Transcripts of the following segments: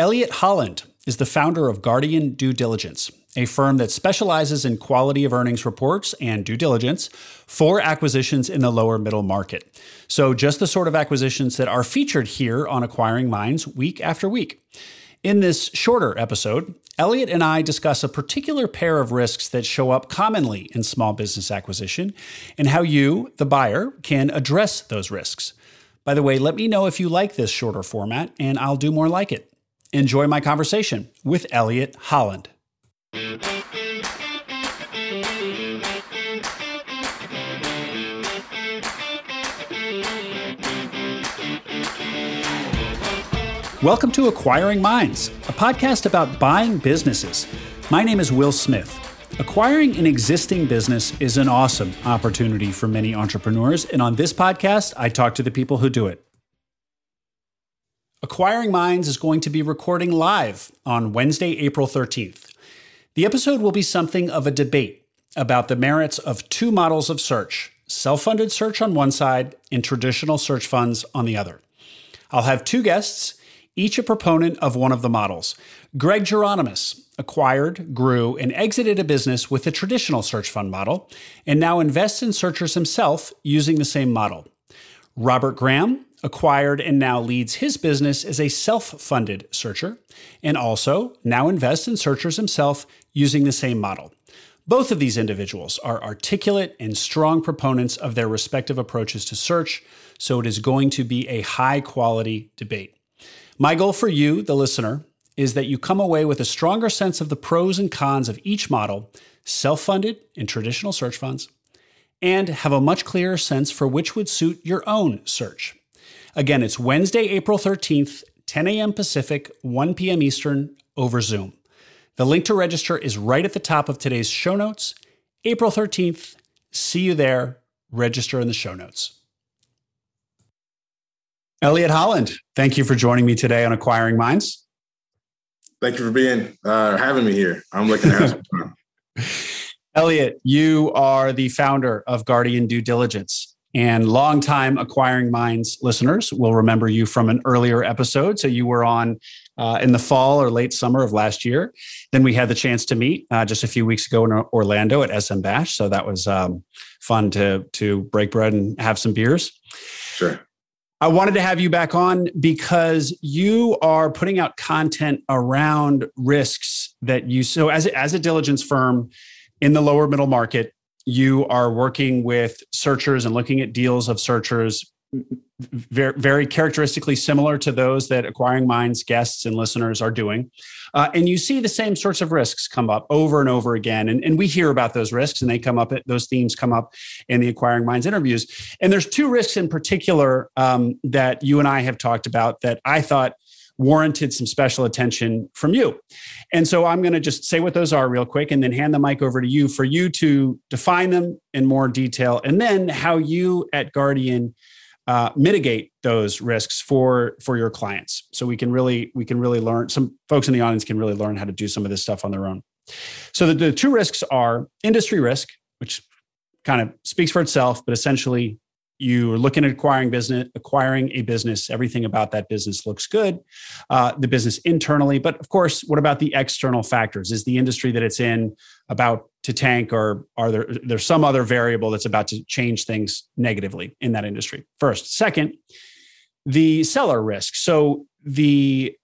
Elliott Holland is the founder of Guardian Due Diligence, a firm that specializes in quality of earnings reports and due diligence for acquisitions in the lower middle market. So just the sort of acquisitions that are featured here on Acquiring Minds week after week. In this shorter episode, Elliott and I discuss a particular pair of risks that show up commonly in small business acquisition and how you, the buyer, can address those risks. By the way, let me know if you like this shorter format, and I'll do more like it. Enjoy my conversation with Elliott Holland. Welcome to Acquiring Minds, a podcast about buying businesses. My name is Will Smith. Acquiring an existing business is an awesome opportunity for many entrepreneurs, and on this podcast, I talk to the people who do it. Acquiring Minds is going to be recording live on Wednesday, April 13th. The episode will be something of a debate about the merits of two models of search, self-funded search on one side and traditional search funds on the other. I'll have two guests, each a proponent of one of the models. Greg Geronimus acquired, grew, and exited a business with the traditional search fund model and now invests in searchers himself using the same model. Robert Graham acquired and now leads his business as a self-funded searcher, and also now invests in searchers himself using the same model. Both of these individuals are articulate and strong proponents of their respective approaches to search, so it is going to be a high-quality debate. My goal for you, the listener, is that you come away with a stronger sense of the pros and cons of each model, self-funded and traditional search funds, and have a much clearer sense for which would suit your own search. Again, it's Wednesday, April 13th, 10 a.m. Pacific, 1 p.m. Eastern, over Zoom. The link to register is right at the top of today's show notes. April 13th, see you there. Register in the show notes. Elliott Holland, thank you for joining me today on Acquiring Minds. Thank you for having me here. I'm looking to have some time. Elliott, you are the founder of Guardian Due Diligence. And longtime Acquiring Minds listeners will remember you from an earlier episode. So you were on in the fall or late summer of last year. Then we had the chance to meet just a few weeks ago in Orlando at SM Bash. So that was fun to break bread and have some beers. Sure. I wanted to have you back on because you are putting out content around risks that you... So as a diligence firm in the lower middle market, you are working with searchers and looking at deals of searchers very, very characteristically similar to those that Acquiring Minds guests and listeners are doing. And you see the same sorts of risks come up over and over again. And we hear about those risks and they come up, those themes come up in the Acquiring Minds interviews. And there's two risks in particular that you and I have talked about that I thought warranted some special attention from you. And so I'm going to just say what those are real quick and then hand the mic over to you for you to define them in more detail and then how you at Guardian mitigate those risks for your clients. So we can really learn, some folks in the audience can really learn how to do some of this stuff on their own. So the two risks are industry risk, which kind of speaks for itself, but essentially you're looking at acquiring a business, everything about that business looks good, the business internally, but of course, what about the external factors? Is the industry that it's in about to tank, or are there's some other variable that's about to change things negatively in that industry? First. Second, the seller risk. So the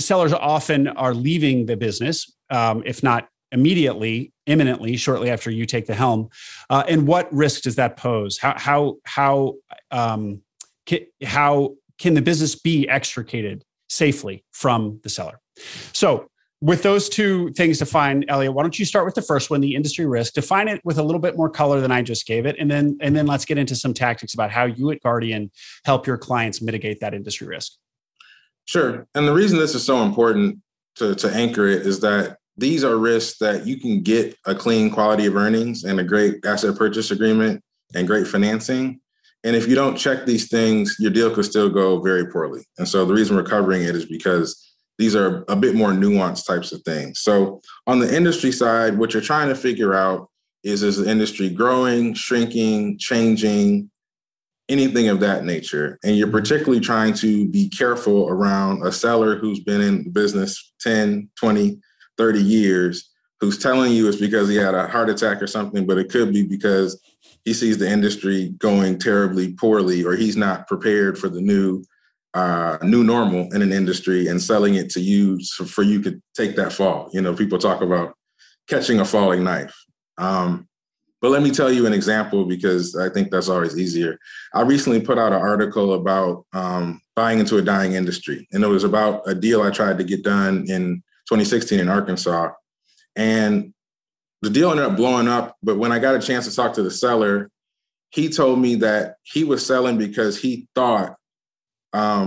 sellers often are leaving the business, if not immediately, imminently, shortly after you take the helm, and what risk does that pose? How can the business be extricated safely from the seller? So, with those two things defined, Elliott, why don't you start with the first one, the industry risk? Define it with a little bit more color than I just gave it, and then let's get into some tactics about how you at Guardian help your clients mitigate that industry risk. Sure, and the reason this is so important to anchor it is that these are risks that you can get a clean quality of earnings and a great asset purchase agreement and great financing. And if you don't check these things, your deal could still go very poorly. And so the reason we're covering it is because these are a bit more nuanced types of things. So on the industry side, what you're trying to figure out is the industry growing, shrinking, changing? anything of that nature. And you're particularly trying to be careful around a seller who's been in business 10, 20, 30 years, who's telling you it's because he had a heart attack or something, but it could be because he sees the industry going terribly poorly, or he's not prepared for the new normal in an industry, and selling it to you so for you to take that fall. You know, people talk about catching a falling knife. But let me tell you an example, because I think that's always easier. I recently put out an article about buying into a dying industry. And it was about a deal I tried to get done in 2016 in Arkansas. And the deal ended up blowing up. But when I got a chance to talk to the seller, he told me that he was selling because he thought a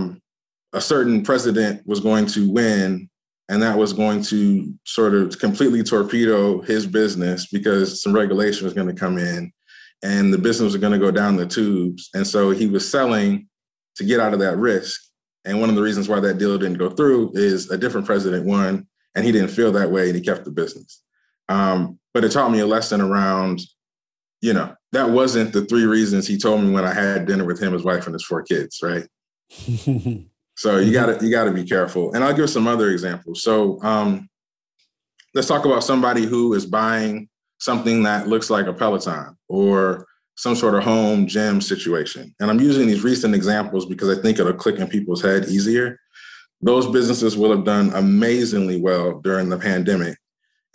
certain president was going to win, and that was going to sort of completely torpedo his business because some regulation was going to come in and the business was going to go down the tubes. And so he was selling to get out of that risk. And one of the reasons why that deal didn't go through is a different president won, and he didn't feel that way, and he kept the business. But it taught me a lesson around, you know, that wasn't the three reasons he told me when I had dinner with him, his wife, and his four kids, right? So you gotta be careful. And I'll give some other examples. So let's talk about somebody who is buying something that looks like a Peloton or some sort of home gym situation. And I'm using these recent examples because I think it'll click in people's head easier. Those businesses will have done amazingly well during the pandemic.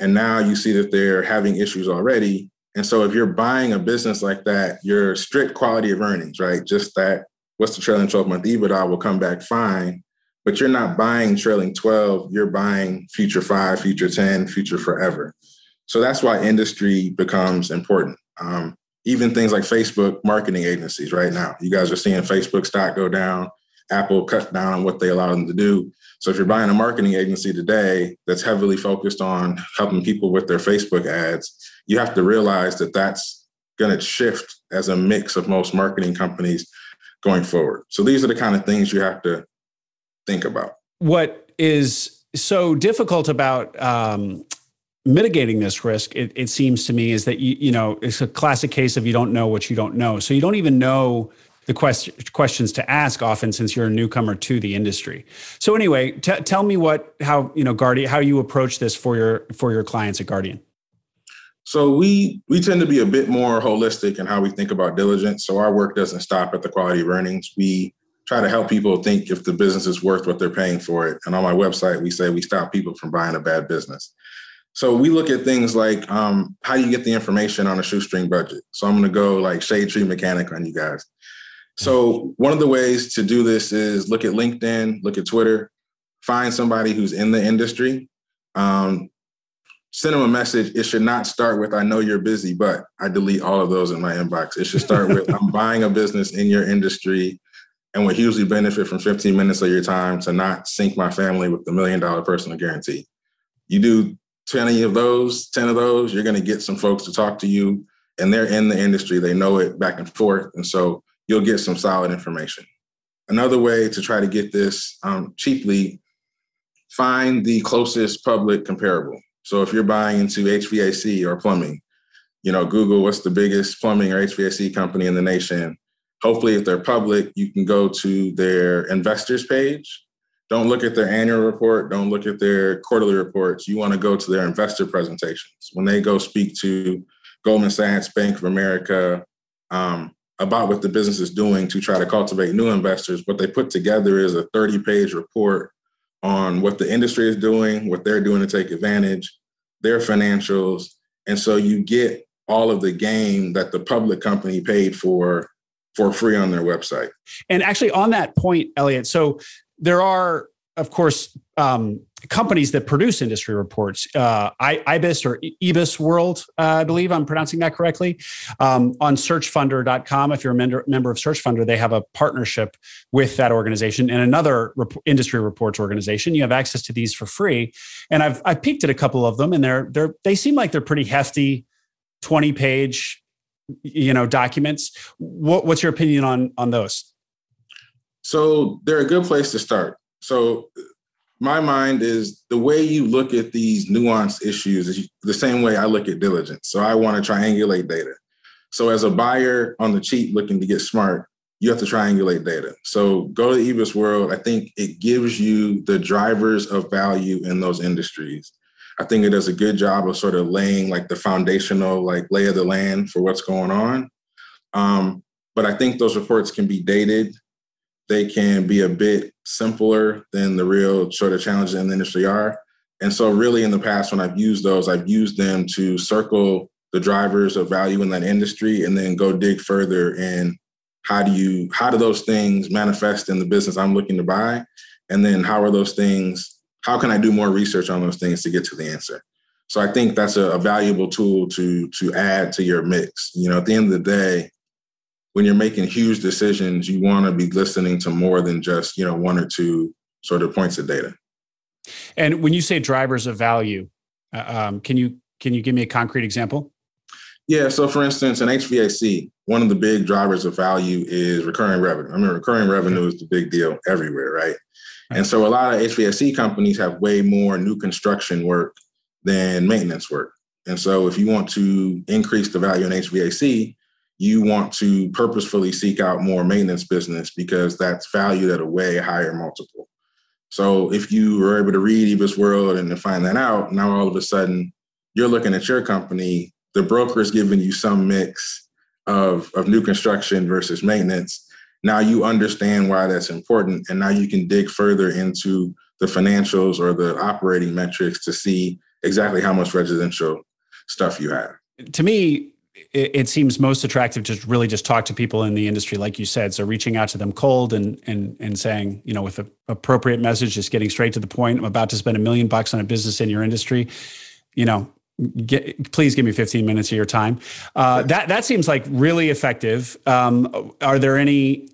And now you see that they're having issues already. And so if you're buying a business like that, your strict quality of earnings, right? Just that, what's the trailing 12-month EBITDA will come back fine, but you're not buying trailing 12, you're buying future 5, future 10, future forever. So that's why industry becomes important. Even things like Facebook marketing agencies right now. You guys are seeing Facebook stock go down. Apple cut down on what they allow them to do. So if you're buying a marketing agency today that's heavily focused on helping people with their Facebook ads, you have to realize that that's going to shift as a mix of most marketing companies going forward. So these are the kind of things you have to think about. What is so difficult about mitigating this risk, it seems to me, is that, you know, it's a classic case of you don't know what you don't know. So you don't even know the questions to ask often, since you're a newcomer to the industry. So anyway, tell me how you approach this for your clients at Guardian. So we tend to be a bit more holistic in how we think about diligence. So our work doesn't stop at the quality of earnings. We try to help people think if the business is worth what they're paying for it. And on my website, we say we stop people from buying a bad business. So we look at things like how you get the information on a shoestring budget. So I'm going to go like shade tree mechanic on you guys. So one of the ways to do this is look at LinkedIn, look at Twitter, find somebody who's in the industry, send them a message. It should not start with, I know you're busy, but I delete all of those in my inbox. It should start with, I'm buying a business in your industry and would hugely benefit from 15 minutes of your time to not sink my family with the $1 million personal guarantee. You do 10 of those, you're going to get some folks to talk to you, and they're in the industry. They know it back and forth. And so you'll get some solid information. Another way to try to get this cheaply, find the closest public comparable. So if you're buying into HVAC or plumbing, you know, Google what's the biggest plumbing or HVAC company in the nation. Hopefully, if they're public, you can go to their investors page. Don't look at their annual report. Don't look at their quarterly reports. You want to go to their investor presentations. When they go speak to Goldman Sachs, Bank of America, about what the business is doing to try to cultivate new investors, what they put together is a 30-page report on what the industry is doing, what they're doing to take advantage, their financials. And so you get all of the game that the public company paid for free on their website. And actually on that point, Elliott, so there are, of course, companies that produce industry reports, IBIS or IBISWorld, I believe I'm pronouncing that correctly, on SearchFunder.com. If you're a member of SearchFunder, they have a partnership with that organization and another industry reports organization. You have access to these for free. And I've peeked at a couple of them, and they seem like they're pretty hefty, 20-page, you know, documents. What's your opinion on those? So they're a good place to start. So my mind is the way you look at these nuanced issues is the same way I look at diligence. So I want to triangulate data. So as a buyer on the cheap looking to get smart, you have to triangulate data. So go to IBISWorld. I think it gives you the drivers of value in those industries. I think it does a good job of sort of laying like the foundational, like lay of the land for what's going on. But I think those reports can be dated. They can be a bit simpler than the real sort of challenges in the industry are. And so really in the past, when I've used those, I've used them to circle the drivers of value in that industry and then go dig further in how do those things manifest in the business I'm looking to buy? And then how can I do more research on those things to get to the answer? So I think that's a valuable tool to add to your mix. You know, at the end of the day, when you're making huge decisions, you want to be listening to more than just, you know, one or two sort of points of data. And when you say drivers of value, can you give me a concrete example? Yeah. So for instance, in HVAC, one of the big drivers of value is recurring revenue. I mean, recurring revenue is the big deal everywhere, right? And so a lot of HVAC companies have way more new construction work than maintenance work. And so if you want to increase the value in HVAC, you want to purposefully seek out more maintenance business because that's valued at a way higher multiple. So if you were able to read IBISWorld and find that out, now all of a sudden you're looking at your company, the broker is giving you some mix of new construction versus maintenance. Now you understand why that's important. And now you can dig further into the financials or the operating metrics to see exactly how much residential stuff you have. To me, it seems most attractive to really just talk to people in the industry, like you said. So reaching out to them cold and saying, you know, with an appropriate message, just getting straight to the point. I'm about to spend $1 million on a business in your industry. You know, please give me 15 minutes of your time. That seems like really effective. Are there any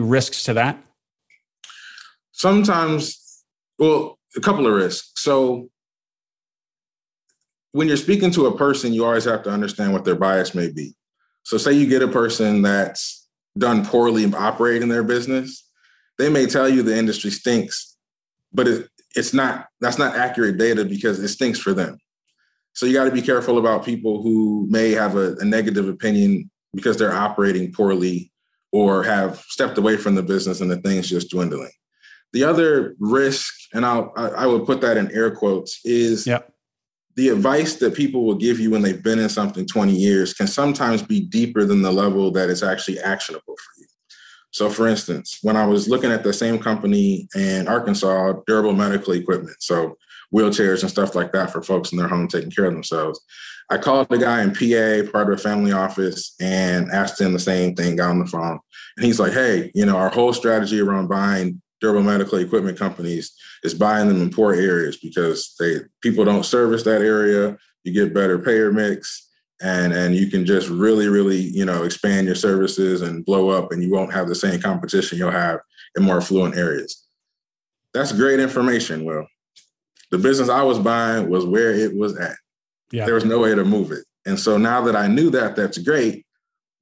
risks to that? Sometimes, well, a couple of risks. So when you're speaking to a person, you always have to understand what their bias may be. So say you get a person that's done poorly operating their business. They may tell you the industry stinks, but that's not accurate data because it stinks for them. So you got to be careful about people who may have a negative opinion because they're operating poorly or have stepped away from the business and the thing's just dwindling. The other risk, and I would put that in air quotes, is the advice that people will give you when they've been in something 20 years can sometimes be deeper than the level that it's actually actionable for you. So for instance, when I was looking at the same company in Arkansas, durable medical equipment, so wheelchairs and stuff like that for folks in their home taking care of themselves. I called the guy in PA, part of a family office, and asked him the same thing, got on the phone. And he's like, hey, you know, our whole strategy around buying durable medical equipment companies is buying them in poor areas because people don't service that area. You get better payer mix and you can just really, really, you know, expand your services and blow up and you won't have the same competition you'll have in more affluent areas. That's great information, Will. The business I was buying was where it was at. Yeah. There was no way to move it. And so now that I knew that, that's great,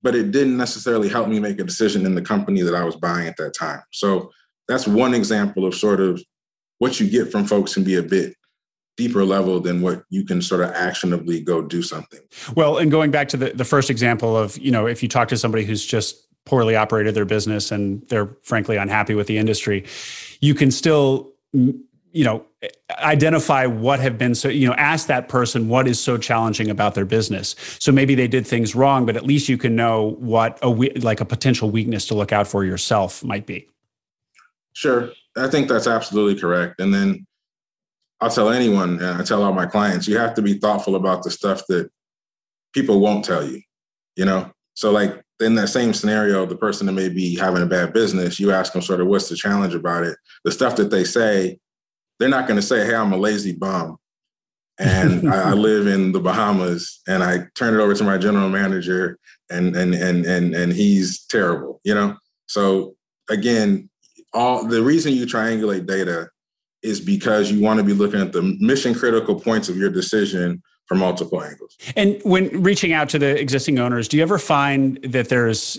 but it didn't necessarily help me make a decision in the company that I was buying at that time. So that's one example of sort of what you get from folks can be a bit deeper level than what you can sort of actionably go do something. Well, and going back to the first example of, you know, if you talk to somebody who's just poorly operated their business and they're frankly unhappy with the industry, you can still, you know, identify what have been so, you know, ask that person what is so challenging about their business. So maybe they did things wrong, but at least you can know what a potential weakness to look out for yourself might be. Sure. I think that's absolutely correct. And then I'll tell anyone, and I tell all my clients, you have to be thoughtful about the stuff that people won't tell you, you know? So like in that same scenario, the person that may be having a bad business, you ask them sort of what's the challenge about it. The stuff that they say, they're not going to say, hey, I'm a lazy bum and I live in the Bahamas and I turn it over to my general manager and he's terrible, you know? So again, the reason you triangulate data is because you want to be looking at the mission critical points of your decision from multiple angles. And when reaching out to the existing owners, do you ever find that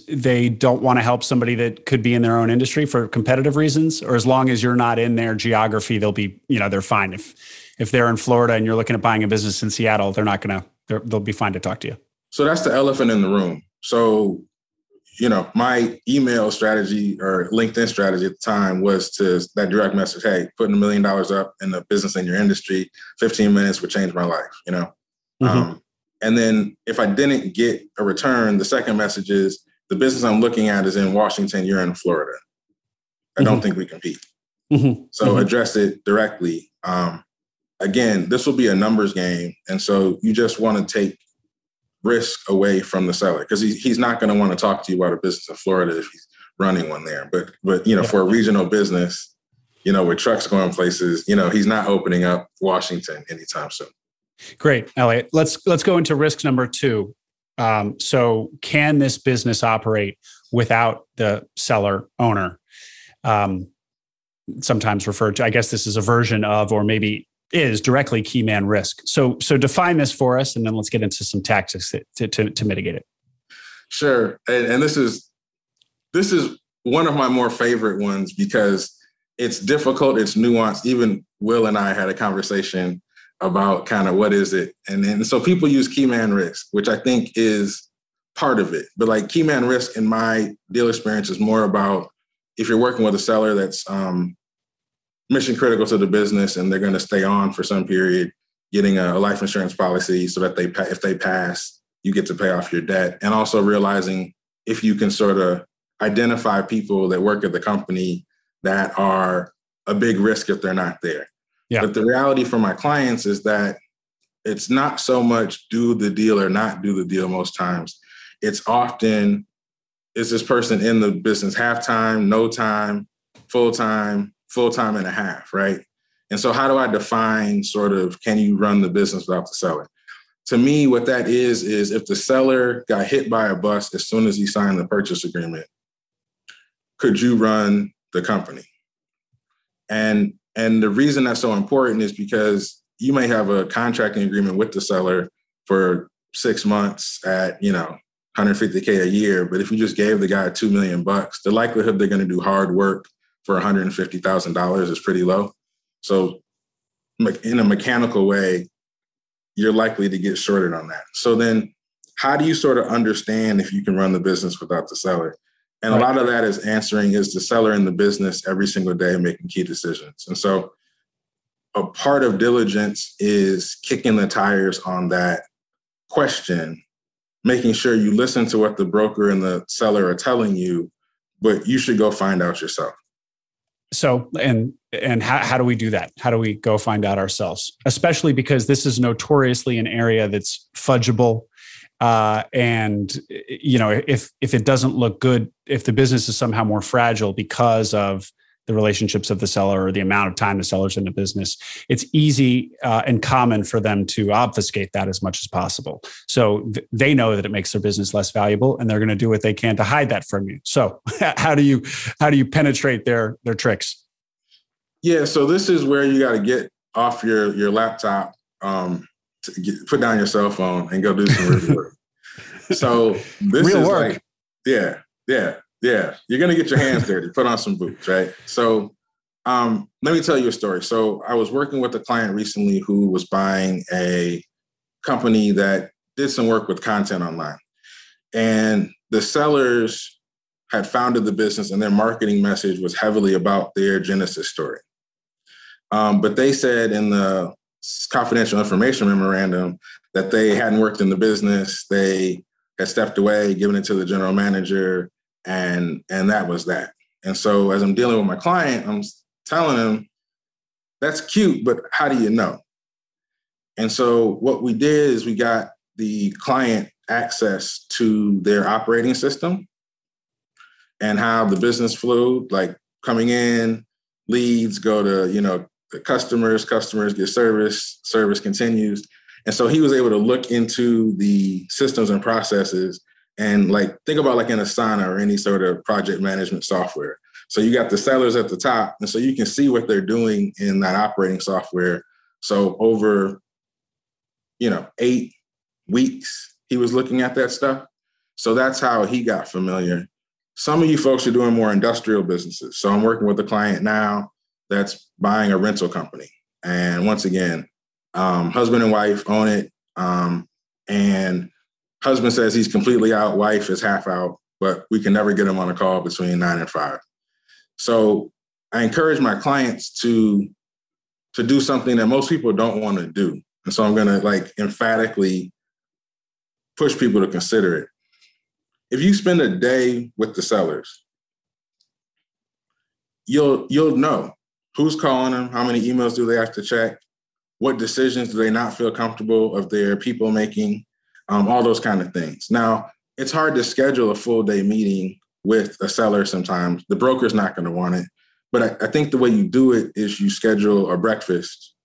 they don't want to help somebody that could be in their own industry for competitive reasons? Or as long as you're not in their geography, they'll be, you know, they're fine. If they're in Florida and you're looking at buying a business in Seattle, they'll be fine to talk to you. So that's the elephant in the room. So you know, my email strategy or LinkedIn strategy at the time was to that direct message, hey, putting $1 million up in the business in your industry, 15 minutes would change my life, you know? Mm-hmm. And then if I didn't get a return, the second message is the business I'm looking at is in Washington, you're in Florida. I don't think we compete. So address it directly. Again, this will be a numbers game. And so you just want to take risk away from the seller because he's not going to want to talk to you about a business in Florida if he's running one there. But you know, for a regional business, you know, with trucks going places, you know, he's not opening up Washington anytime soon. Great, Elliott. Let's go into risk number two. So can this business operate without the seller owner? Sometimes referred to, I guess this is a version of, or maybe is directly key man risk. So define this for us, and then let's get into some tactics to mitigate it. Sure. And this is one of my more favorite ones because it's difficult. It's nuanced. Even Will and I had a conversation about kind of what is it. And so people use key man risk, which I think is part of it. But like key man risk in my deal experience is more about if you're working with a seller that's mission critical to the business and they're going to stay on for some period, getting a life insurance policy so that if they pass, you get to pay off your debt. And also realizing if you can sort of identify people that work at the company that are a big risk if they're not there. Yeah. But the reality for my clients is that it's not so much do the deal or not do the deal most times. It's often, is this person in the business half-time, no time, full-time and a half, right? And so how do I define sort of, can you run the business without the seller? To me, what that is if the seller got hit by a bus as soon as he signed the purchase agreement, could you run the company? And the reason that's so important is because you may have a contracting agreement with the seller for 6 months at, you know, $150K a year. But if you just gave the guy $2 million, the likelihood they're going to do hard work for $150,000 is pretty low. So in a mechanical way, you're likely to get shorted on that. So then how do you sort of understand if you can run the business without the seller? And a lot of that is answering, is the seller in the business every single day making key decisions? And so a part of diligence is kicking the tires on that question, making sure you listen to what the broker and the seller are telling you, but you should go find out yourself. So, and how do we do that? How do we go find out ourselves? Especially because this is notoriously an area that's fudgeable. And, you know, if it doesn't look good, if the business is somehow more fragile because of the relationships of the seller or the amount of time the seller's in the business, it's easy and common for them to obfuscate that as much as possible. So they know that it makes their business less valuable, and they're going to do what they can to hide that from you. So how do you penetrate their tricks? Yeah. So this is where you got to get off your laptop, put down your cell phone and go do some real work. So this real is work. Like, yeah. Yeah. Yeah, you're going to get your hands dirty, put on some boots, right? So let me tell you a story. So I was working with a client recently who was buying a company that did some work with content online. And the sellers had founded the business and their marketing message was heavily about their genesis story. But they said in the confidential information memorandum that they hadn't worked in the business. They had stepped away, given it to the general manager, and that was that. And so as I'm dealing with my client, I'm telling him, that's cute, but how do you know? And so what we did is we got the client access to their operating system and how the business flowed, like coming in, leads go to, you know, the customers get service continues. And so he was able to look into the systems and processes. And like, think about like an Asana or any sort of project management software. So you got the sellers at the top. And so you can see what they're doing in that operating software. So over, you know, 8 weeks, he was looking at that stuff. So that's how he got familiar. Some of you folks are doing more industrial businesses. So I'm working with a client now that's buying a rental company. And once again, husband and wife own it. And husband says he's completely out, wife is half out, but we can never get them on a call between 9 and 5. So I encourage my clients to do something that most people don't want to do. And so I'm going to emphatically push people to consider it. If you spend a day with the sellers, you'll know who's calling them, how many emails do they have to check, what decisions do they not feel comfortable of their people making, all those kind of things. Now, it's hard to schedule a full day meeting with a seller sometimes. The broker's not going to want it. But I think the way you do it is you schedule a breakfast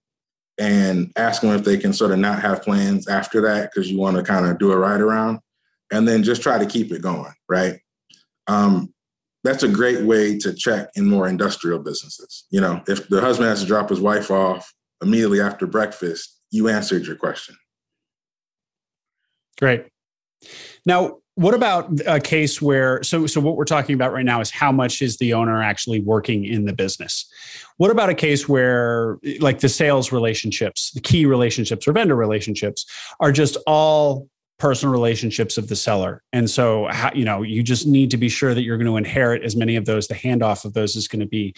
and ask them if they can sort of not have plans after that because you want to kind of do a ride around and then just try to keep it going, right? That's a great way to check in more industrial businesses. You know, if the husband has to drop his wife off immediately after breakfast, you answered your question. Great. Now, what about a case where, so what we're talking about right now is how much is the owner actually working in the business? What about a case where the sales relationships, the key relationships or vendor relationships are just all personal relationships of the seller? And so, you just need to be sure that you're going to inherit as many of those, the handoff of those is going to be,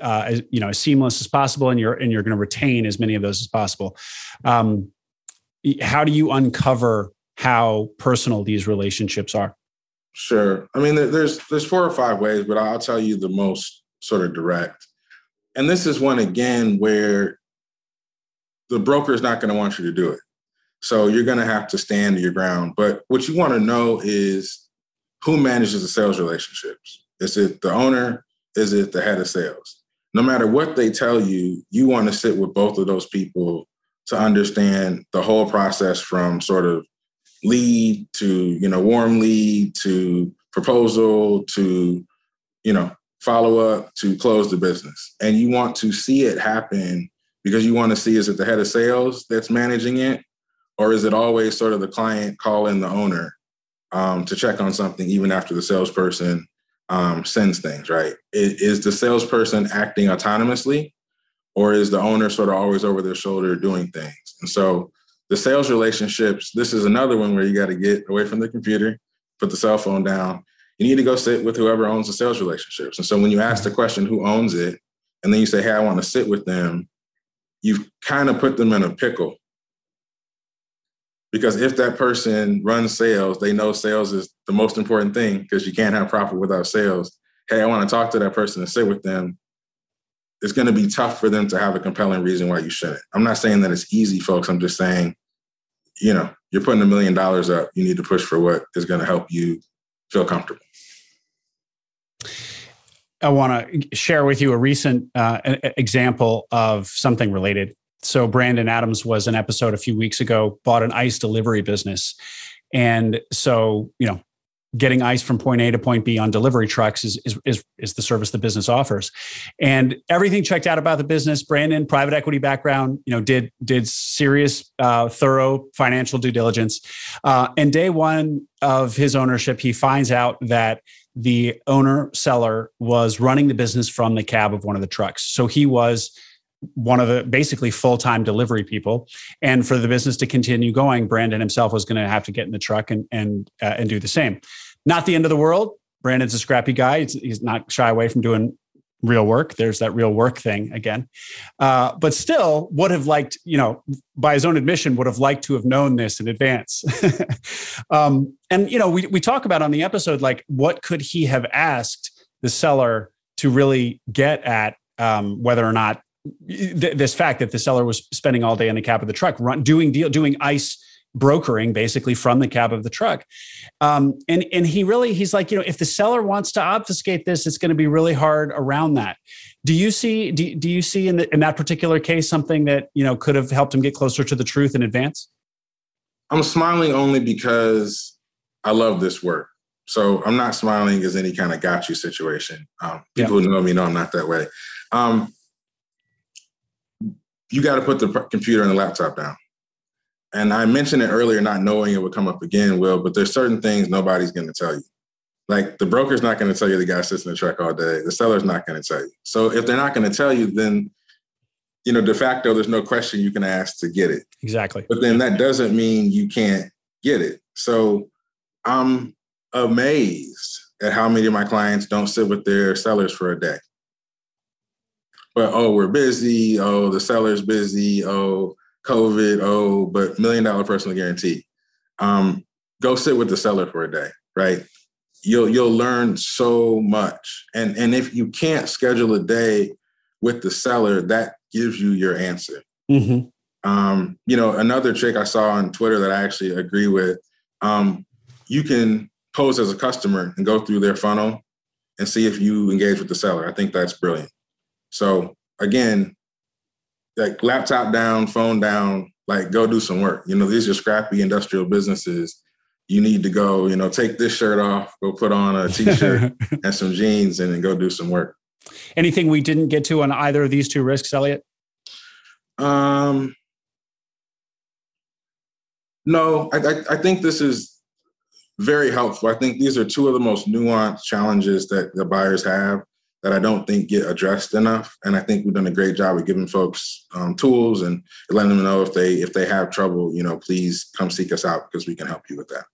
as seamless as possible. And you're going to retain as many of those as possible. How do you uncover how personal these relationships are? Sure. I mean, there's 4 or 5 ways, but I'll tell you the most sort of direct. And this is one, again, where the broker is not going to want you to do it. So you're going to have to stand your ground. But what you want to know is who manages the sales relationships. Is it the owner? Is it the head of sales? No matter what they tell you, you want to sit with both of those people to understand the whole process from sort of lead to, warm lead to proposal to, follow up to close the business. And you want to see it happen because you want to see, is it the head of sales that's managing it? Or is it always sort of the client calling the owner to check on something even after the salesperson sends things, right? Is the salesperson acting autonomously or is the owner sort of always over their shoulder doing things? And so the sales relationships, this is another one where you got to get away from the computer, put the cell phone down. You need to go sit with whoever owns the sales relationships. And so when you ask the question, who owns it? And then you say, hey, I want to sit with them. You've kind of put them in a pickle. Because if that person runs sales, they know sales is the most important thing because you can't have profit without sales. Hey, I want to talk to that person and sit with them. It's going to be tough for them to have a compelling reason why you shouldn't. I'm not saying that it's easy, folks. I'm just saying, you're putting $1 million up. You need to push for what is going to help you feel comfortable. I want to share with you a recent example of something related. So Brandon Adams was an episode a few weeks ago, bought an ice delivery business. And so, getting ice from point A to point B on delivery trucks is the service the business offers. And everything checked out about the business. Brandon, private equity background, did serious, thorough financial due diligence. And day one of his ownership, he finds out that the seller was running the business from the cab of one of the trucks. So he was one of the basically full-time delivery people. And for the business to continue going, Brandon himself was going to have to get in the truck and do the same. Not the end of the world. Brandon's a scrappy guy. He's not shy away from doing real work. There's that real work thing again. But still would have liked, by his own admission, would have liked to have known this in advance. We talk about on the episode, what could he have asked the seller to really get at whether or not this fact that the seller was spending all day in the cab of the truck, doing ice brokering basically from the cab of the truck. And he's if the seller wants to obfuscate this, it's going to be really hard around that. Do you see in that particular case, something that, could have helped him get closer to the truth in advance? I'm smiling only because I love this work. So I'm not smiling as any kind of got you situation. People who know me know I'm not that way. You got to put the computer and the laptop down. And I mentioned it earlier, not knowing it would come up again, Will, but there's certain things nobody's going to tell you. The broker's not going to tell you the guy sits in the truck all day. The seller's not going to tell you. So if they're not going to tell you, then, de facto, there's no question you can ask to get it. Exactly. But then that doesn't mean you can't get it. So I'm amazed at how many of my clients don't sit with their sellers for a day. But, oh, we're busy. Oh, the seller's busy. Oh, COVID. Oh, but $1 million personal guarantee. Go sit with the seller for a day, right? You'll learn so much. And if you can't schedule a day with the seller, that gives you your answer. Mm-hmm. You know, another trick I saw on Twitter that I actually agree with, you can pose as a customer and go through their funnel and see if you engage with the seller. I think that's brilliant. So again, like laptop down, phone down, like go do some work. You know, these are scrappy industrial businesses. You need to go, you know, take this shirt off, go put on a t-shirt and some jeans and then go do some work. Anything we didn't get to on either of these two risks, Elliott? No, I think this is very helpful. I think these are two of the most nuanced challenges that the buyers have that I don't think get addressed enough. And I think we've done a great job of giving folks tools and letting them know if they have trouble, you know, please come seek us out because we can help you with that.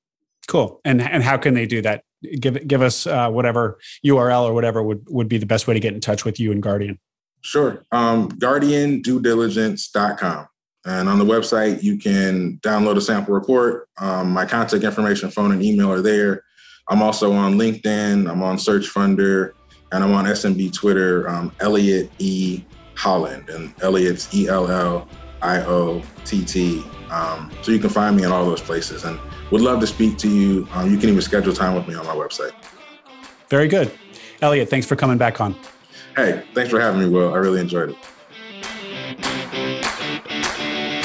Cool. And how can they do that? Give us whatever URL or whatever would be the best way to get in touch with you and Guardian. Sure. GuardianDueDiligence.com. And on the website, you can download a sample report. My contact information, phone and email are there. I'm also on LinkedIn. I'm on SearchFunder. And I'm on SMB Twitter, Elliott E. Holland, and Elliott's ELLIOTT. So you can find me in all those places and would love to speak to you. You can even schedule time with me on my website. Very good. Elliott, thanks for coming back on. Hey, thanks for having me, Will. I really enjoyed it.